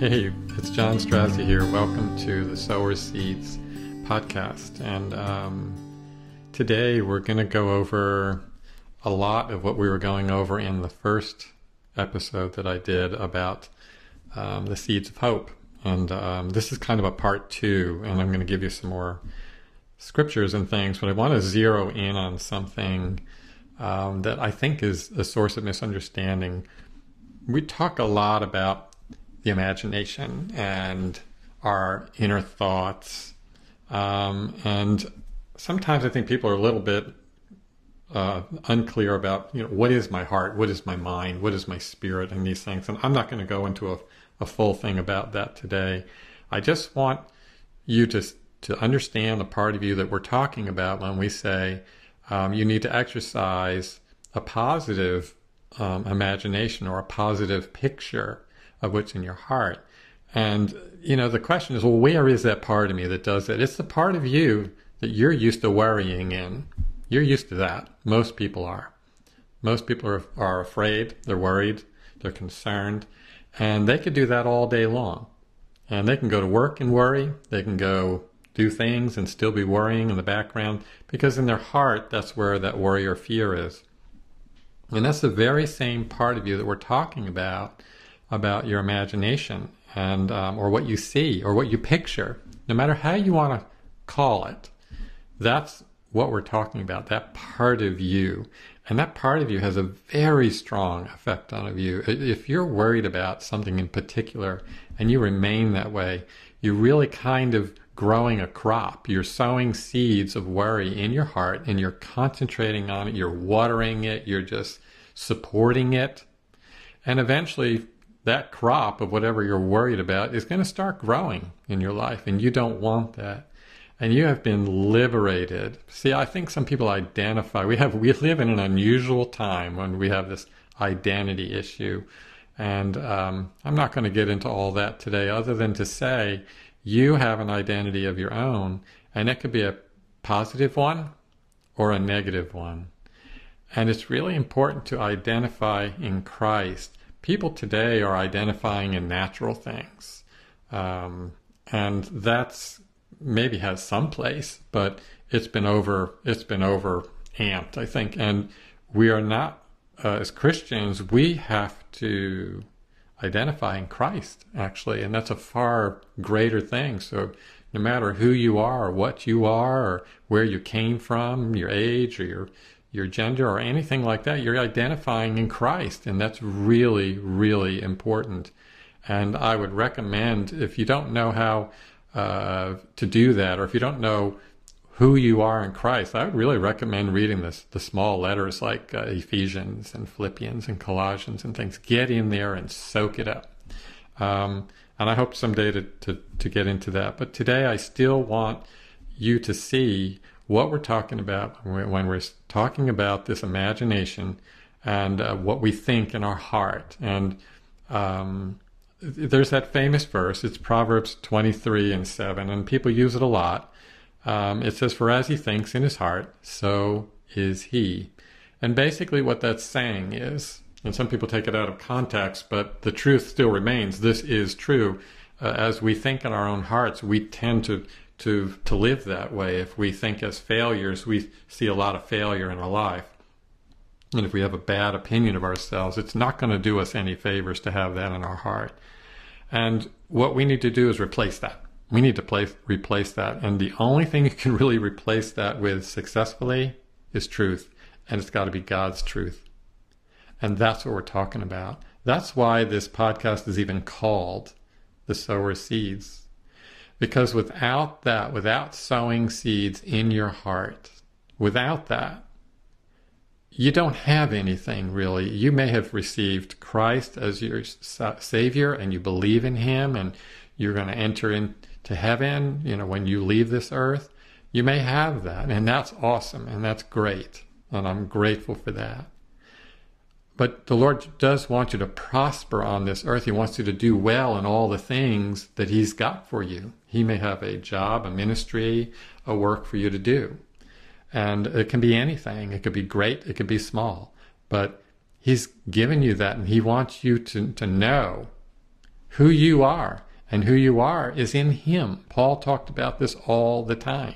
Hey, it's John Strazza here. Welcome to the Sower Seeds podcast. And today we're going to go over a lot of what we were going over in the first episode that I did about the seeds of hope. And this is kind of a part two, and I'm going to give you some more scriptures and things, but I want to zero in on something that I think is a source of misunderstanding. We talk a lot about the imagination and our inner thoughts. And sometimes I think people are a little bit unclear about, what is my heart? What is my mind? What is my spirit? And these things. And I'm not going to go into a full thing about that today. I just want you to understand the part of you that we're talking about when we say you need to exercise a positive imagination or a positive picture of what's in your heart. And, the question is, well, where is that part of me that does it? It's the part of you that you're used to worrying in. You're used to that. Most people are. Most people are afraid, they're worried, they're concerned, and they could do that all day long. And they can go to work and worry, they can go do things and still be worrying in the background, because in their heart, that's where that worry or fear is. And that's the very same part of you that we're talking about your imagination and or what you see or what you picture, no matter how you want to call it. That's what we're talking about, that part of you. And that part of you has a very strong effect on you. If you're worried about something in particular and you remain that way, you're really kind of growing a crop. You're sowing seeds of worry in your heart, and you're concentrating on it, you're watering it, you're just supporting it. And eventually, that crop of whatever you're worried about is going to start growing in your life, and you don't want that. And you have been liberated. See, I think some people identify. We live in an unusual time when we have this identity issue. And I'm not going to get into all that today, other than to say you have an identity of your own, and it could be a positive one or a negative one. And it's really important to identify in Christ. People today are identifying in natural things, and that's maybe has some place, but it's been over amped, I think. And we are not, as Christians, we have to identify in Christ, actually, and that's a far greater thing. So no matter who you are, or what you are, or where you came from, your age, or your gender or anything like that, you're identifying in Christ. And that's really, really important. And I would recommend, if you don't know how to do that, or if you don't know who you are in Christ, I would really recommend reading the small letters like Ephesians and Philippians and Colossians and things. Get in there and soak it up. And I hope someday to get into that. But today I still want you to see what we're talking about when we're talking about this imagination and what we think in our heart. And there's that famous verse, it's Proverbs 23:7, and people use it a lot. It says, "For as he thinks in his heart, so is he." And basically what that's saying is, and some people take it out of context, but the truth still remains, this is true. As we think in our own hearts, we tend to live that way. If we think as failures, we see a lot of failure in our life. And if we have a bad opinion of ourselves, it's not going to do us any favors to have that in our heart. And what we need to do is replace that. We need to replace that. And the only thing you can really replace that with successfully is truth. And it's got to be God's truth. And that's what we're talking about. That's why this podcast is even called The Sower Seeds. Because without that, without sowing seeds in your heart, without that, you don't have anything really. You may have received Christ as your Savior, and you believe in Him, and you're going to enter into heaven, when you leave this earth. You may have that, and that's awesome, and that's great, and I'm grateful for that. But the Lord does want you to prosper on this earth. He wants you to do well in all the things that He's got for you. He may have a job, a ministry, a work for you to do. And it can be anything. It could be great. It could be small. But He's given you that, and He wants you to know who you are, and who you are is in him. Paul talked about this all the time,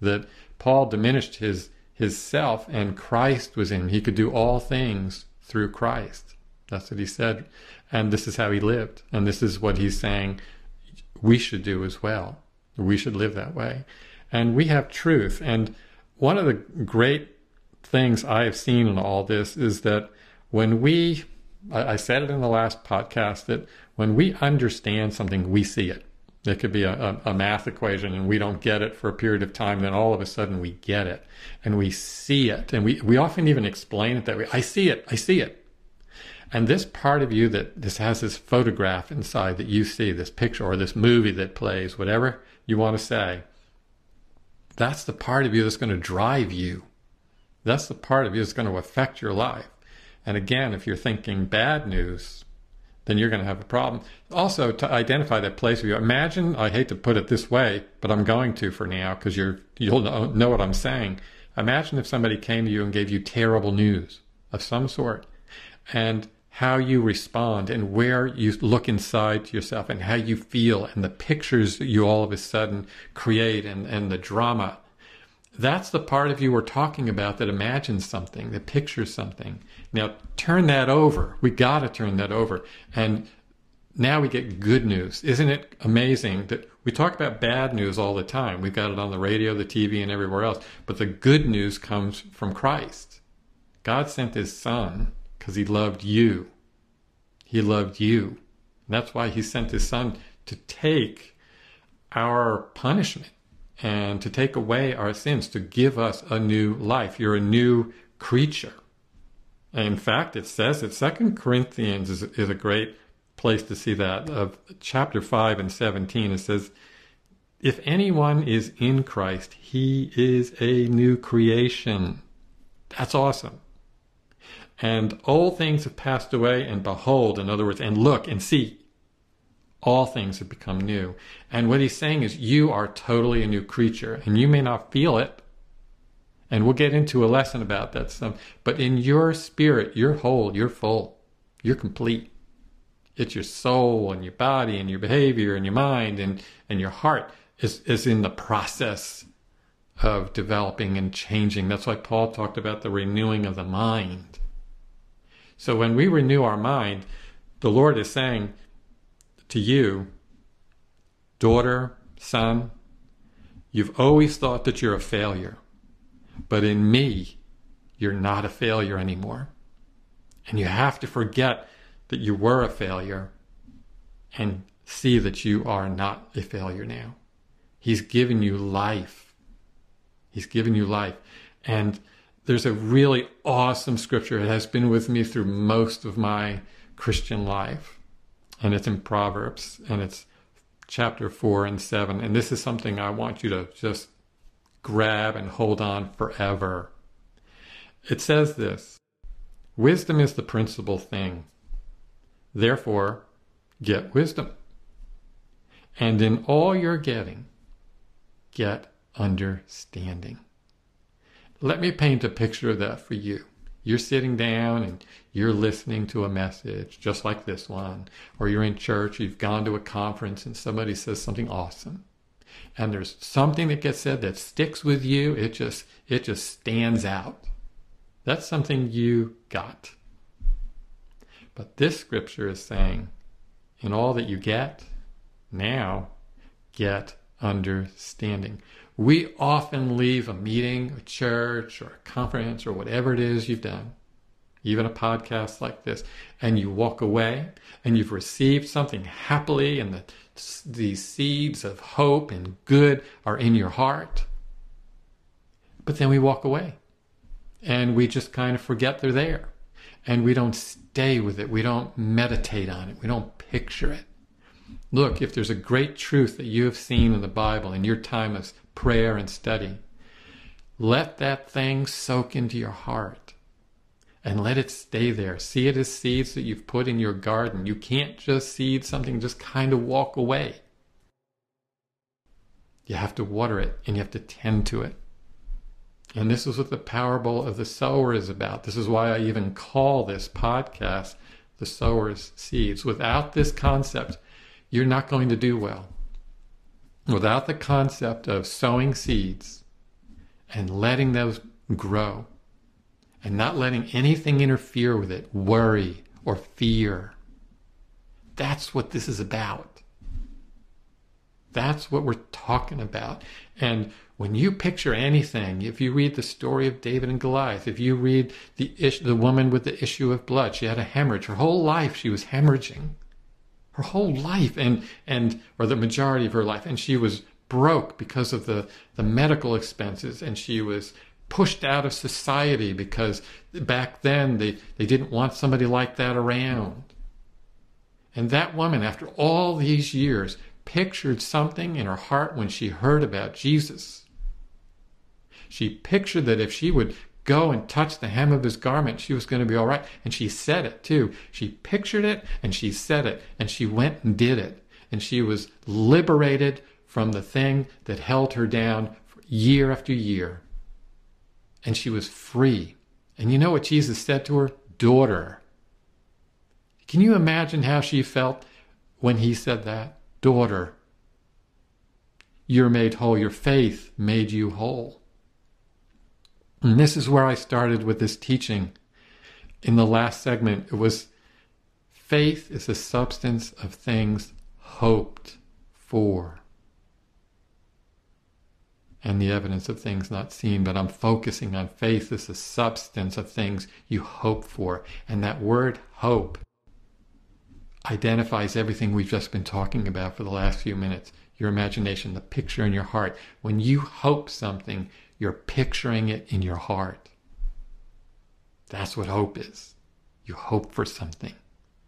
that Paul diminished his self and Christ was in him. He could do all things through Christ. That's what he said, and this is how he lived, and this is what he's saying we should do as well. We should live that way. And we have truth, and one of the great things I have seen in all this is that when we, I said it in the last podcast, that when we understand something, we see it. It could be a math equation and we don't get it for a period of time, then all of a sudden we get it and we see it. And we often even explain it that way. I see it, I see it. And this part of you that this has this photograph inside that you see, this picture or this movie that plays, whatever you want to say, that's the part of you that's going to drive you. That's the part of you that's going to affect your life. And again, if you're thinking bad news, then you're going to have a problem. Also, to identify that place of you, imagine, I hate to put it this way, but I'm going to for now because you'll know what I'm saying. Imagine if somebody came to you and gave you terrible news of some sort, and how you respond and where you look inside yourself and how you feel and the pictures that you all of a sudden create and the drama. That's the part of you we're talking about that imagines something, that pictures something. Now, turn that over. We got to turn that over. And now we get good news. Isn't it amazing that we talk about bad news all the time? We've got it on the radio, the TV, and everywhere else. But the good news comes from Christ. God sent his son because he loved you. He loved you. And that's why he sent his son to take our punishment and to take away our sins, to give us a new life. You're a new creature. And in fact, it says that 2 Corinthians is a great place to see that. Of chapter 5 and 17, it says, if anyone is in Christ, he is a new creation. That's awesome. And old things have passed away, and behold, in other words, and look and see, all things have become new. And what he's saying is you are totally a new creature, and you may not feel it. And we'll get into a lesson about that some. But in your spirit, you're whole, you're full, you're complete. It's your soul and your body and your behavior and your mind and your heart is in the process of developing and changing. That's why Paul talked about the renewing of the mind. So when we renew our mind, the Lord is saying to you, daughter, son, you've always thought that you're a failure, but in me, you're not a failure anymore. And you have to forget that you were a failure and see that you are not a failure now. He's given you life. He's given you life. And there's a really awesome scripture. It has been with me through most of my Christian life. And it's in Proverbs, and it's chapter 4 and 7. And this is something I want you to just grab and hold on forever. It says this, wisdom is the principal thing. Therefore, get wisdom. And in all you're getting, get understanding. Let me paint a picture of that for you. You're sitting down and you're listening to a message just like this one, or you're in church, you've gone to a conference and somebody says something awesome. And there's something that gets said that sticks with you. It just stands out. That's something you got. But this scripture is saying, in all that you get, now get understanding. We often leave a meeting, a church, or a conference, or whatever it is you've done, even a podcast like this, and you walk away, and you've received something happily, and the seeds of hope and good are in your heart. But then we walk away, and we just kind of forget they're there, and we don't stay with it. We don't meditate on it. We don't picture it. Look, if there's a great truth that you have seen in the Bible in your time of prayer and study, let that thing soak into your heart and let it stay there. See it as seeds that you've put in your garden. You can't just seed something, just kind of walk away. You have to water it and you have to tend to it. And this is what the parable of the sower is about. This is why I even call this podcast the sower's seeds. Without this concept, you're not going to do well. Without the concept of sowing seeds and letting those grow and not letting anything interfere with it, worry or fear. That's what this is about. That's what we're talking about. And when you picture anything, if you read the story of David and Goliath, if you read the woman with the issue of blood, she had a hemorrhage. Her whole life she was hemorrhaging. Her whole life or the majority of her life. And she was broke because of the medical expenses, and she was pushed out of society because back then they didn't want somebody like that around. And that woman, after all these years, pictured something in her heart when she heard about Jesus. She pictured that if she would go and touch the hem of his garment, she was going to be all right. And she said it too. She pictured it and she said it, and she went and did it. And she was liberated from the thing that held her down year after year. And she was free. And you know what Jesus said to her? Daughter. Can you imagine how she felt when he said that? Daughter, you're made whole. Your faith made you whole. And this is where I started with this teaching in the last segment. It was, faith is the substance of things hoped for, and the evidence of things not seen. But I'm focusing on faith as the substance of things you hope for. And that word hope identifies everything we've just been talking about for the last few minutes. Your imagination, the picture in your heart. When you hope something, you're picturing it in your heart. That's what hope is. You hope for something.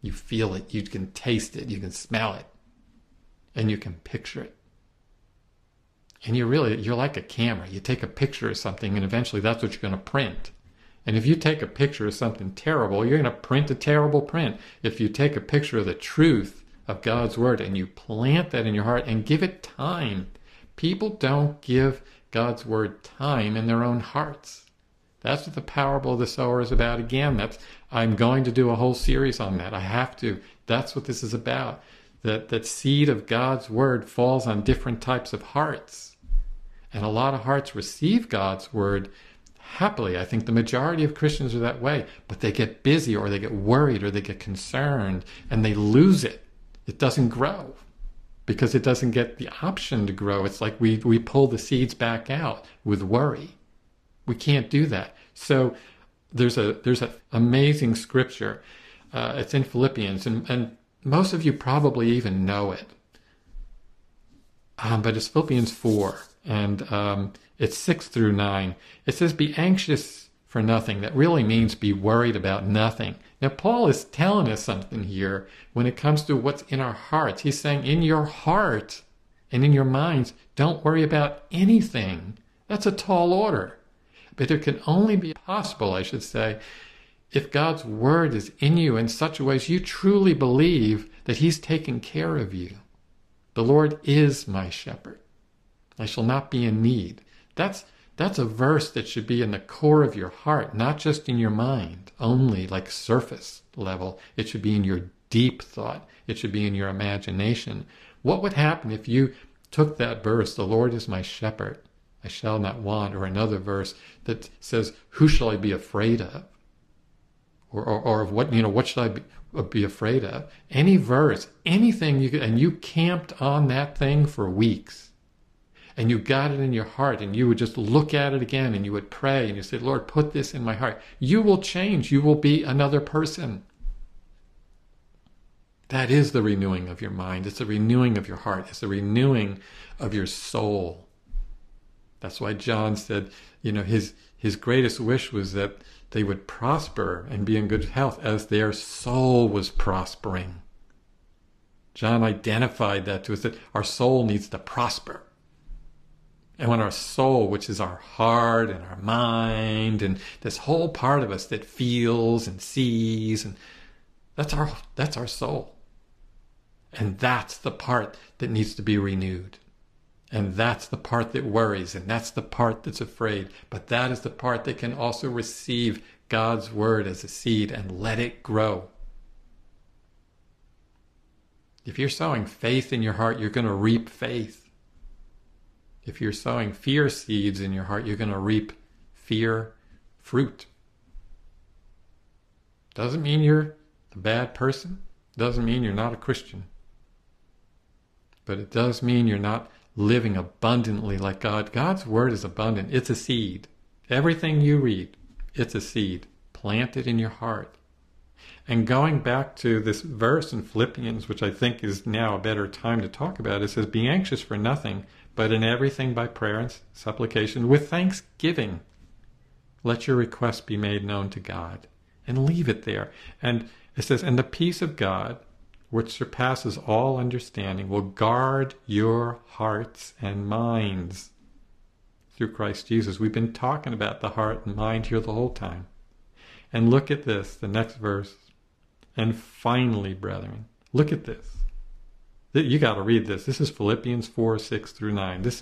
You feel it. You can taste it. You can smell it. And you can picture it. And you're like a camera. You take a picture of something, and eventually that's what you're going to print. And if you take a picture of something terrible, you're going to print a terrible print. If you take a picture of the truth of God's word and you plant that in your heart and give it time. People don't give God's word time in their own hearts. That's what the parable of the sower is about. Again, I'm going to do a whole series on that. I have to. That's what this is about. That seed of God's word falls on different types of hearts. And a lot of hearts receive God's word happily. I think the majority of Christians are that way. But they get busy, or they get worried, or they get concerned, and they lose it. It doesn't grow because it doesn't get the option to grow. It's like we pull the seeds back out with worry. We can't do that. So there's an amazing scripture. It's in Philippians, and most of you probably even know it. But it's Philippians 4. And it's 6-9. It says, be anxious for nothing. That really means be worried about nothing. Now, Paul is telling us something here when it comes to what's in our hearts. He's saying, in your heart and in your minds, don't worry about anything. That's a tall order. But it can only be possible, I should say, if God's word is in you in such a way as you truly believe that he's taking care of you. The Lord is my shepherd. I shall not be in need. That's a verse that should be in the core of your heart, not just in your mind, only like surface level. It should be in your deep thought. It should be in your imagination. What would happen if you took that verse, the Lord is my shepherd, I shall not want, or another verse that says, who shall I be afraid of? Or what, what should I be afraid of? Any verse, anything you could, and you camped on that thing for weeks. And you got it in your heart, and you would just look at it again, and you would pray, and you say, Lord, put this in my heart. You will change. You will be another person. That is the renewing of your mind. It's the renewing of your heart. It's the renewing of your soul. That's why John said, his greatest wish was that they would prosper and be in good health as their soul was prospering. John identified that to us, that our soul needs to prosper. And when our soul, which is our heart and our mind and this whole part of us that feels and sees, and that's our soul. And that's the part that needs to be renewed. And that's the part that worries, and that's the part that's afraid. But that is the part that can also receive God's word as a seed and let it grow. If you're sowing faith in your heart, you're going to reap faith. If you're sowing fear seeds in your heart, you're going to reap fear fruit. Doesn't mean you're a bad person. Doesn't mean you're not a Christian. But it does mean you're not living abundantly like God. God's word is abundant. It's a seed. Everything you read, it's a seed planted in your heart. And going back to this verse in Philippians, which I think is now a better time to talk about, it says, "Be anxious for nothing, but in everything by prayer and supplication, with thanksgiving, let your requests be made known to God." And leave it there. And it says, "And the peace of God, which surpasses all understanding, will guard your hearts and minds through Christ Jesus." We've been talking about the heart and mind here the whole time. And look at this, the next verse. "And finally, brethren," look at this. You got to read this. This is Philippians 4:6-9. This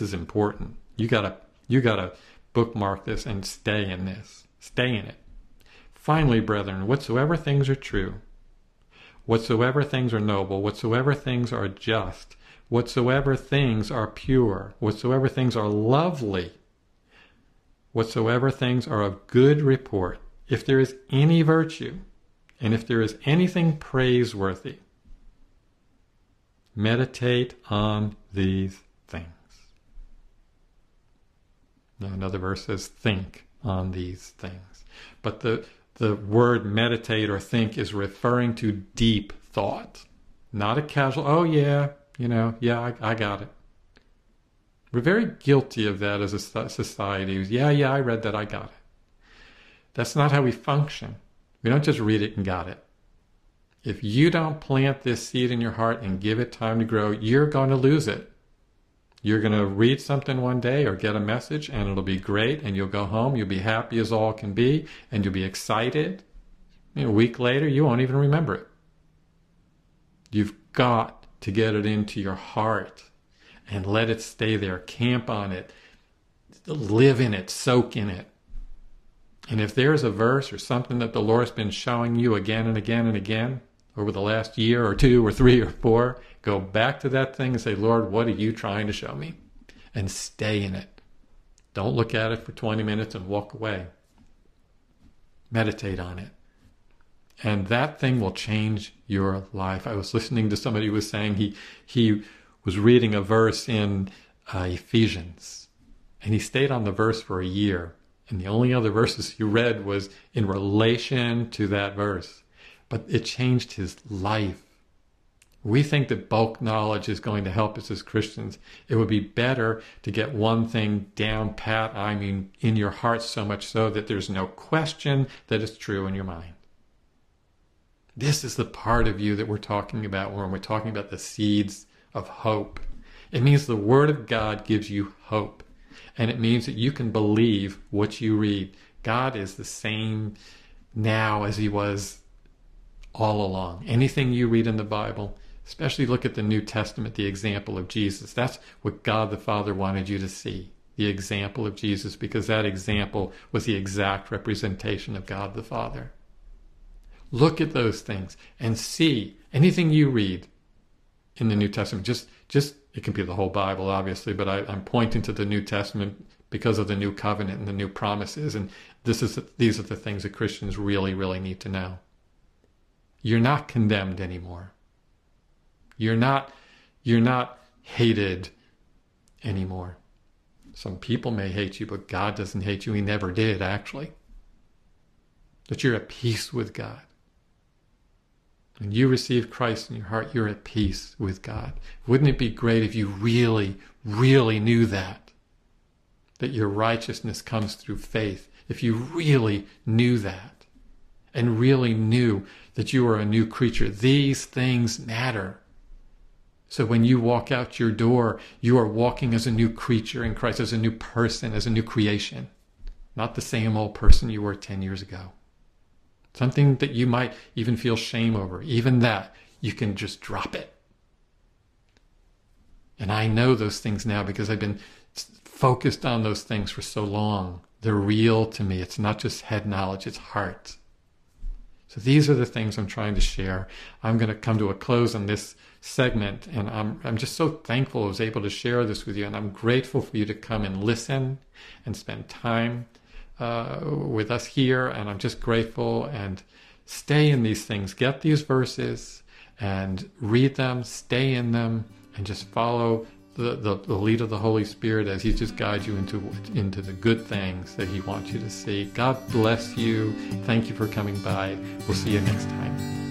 is important. You got to bookmark this and stay in this. Stay in it. "Finally, brethren, whatsoever things are true, whatsoever things are noble, whatsoever things are just, whatsoever things are pure, whatsoever things are lovely, whatsoever things are of good report, if there is any virtue, and if there is anything praiseworthy, meditate on these things." Now another verse says, "Think on these things." But the word meditate or think is referring to deep thought, not a casual, "Oh yeah, I got it." We're very guilty of that as a society. Yeah, I read that, I got it. That's not how we function. We don't just read it and got it. If you don't plant this seed in your heart and give it time to grow, you're going to lose it. You're going to read something one day or get a message and it'll be great, and you'll go home, you'll be happy as all can be, and you'll be excited. A week later, you won't even remember it. You've got to get it into your heart and let it stay there. Camp on it. Live in it. Soak in it. And if there's a verse or something that the Lord's been showing you again and again and again over the last year or two or three or four, go back to that thing and say, "Lord, what are you trying to show me?" And stay in it. Don't look at it for 20 minutes and walk away. Meditate on it. And that thing will change your life. I was listening to somebody who was saying he was reading a verse in Ephesians, and he stayed on the verse for a year, and the only other verses he read was in relation to that verse, but it changed his life. We think that bulk knowledge is going to help us as Christians. It would be better to get one thing down pat, in your heart, so much so that there's no question that it's true in your mind. This is the part of you that we're talking about when we're talking about the seeds of hope. It means the Word of God gives you hope, and it means that you can believe what you read. God is the same now as He was all along. Anything you read in the Bible, especially look at the New Testament, the example of Jesus. That's what God the Father wanted you to see, the example of Jesus, because that example was the exact representation of God the Father. Look at those things and see anything you read in the New Testament. Just it can be the whole Bible, obviously, but I'm pointing to the New Testament because of the new covenant and the new promises. And these are the things that Christians really, really need to know. You're not condemned anymore. You're not hated anymore. Some people may hate you, but God doesn't hate you. He never did, actually. That you're at peace with God. When you receive Christ in your heart, you're at peace with God. Wouldn't it be great if you really, really knew that your righteousness comes through faith? If you really knew that, and really knew that you are a new creature, these things matter. So when you walk out your door, you are walking as a new creature in Christ, as a new person, as a new creation, not the same old person you were 10 years ago. Something that you might even feel shame over, even that, you can just drop it. And I know those things now because I've been focused on those things for so long. They're real to me. It's not just head knowledge, it's heart. So these are the things I'm trying to share. I'm going to come to a close on this segment, and I'm just so thankful I was able to share this with you, and I'm grateful for you to come and listen and spend time with us here, and I'm just grateful. And stay in these things. Get these verses and read them, stay in them, and just follow the lead of the Holy Spirit as He just guides you into the good things that He wants you to see. God bless you. Thank you for coming by. We'll see you next time.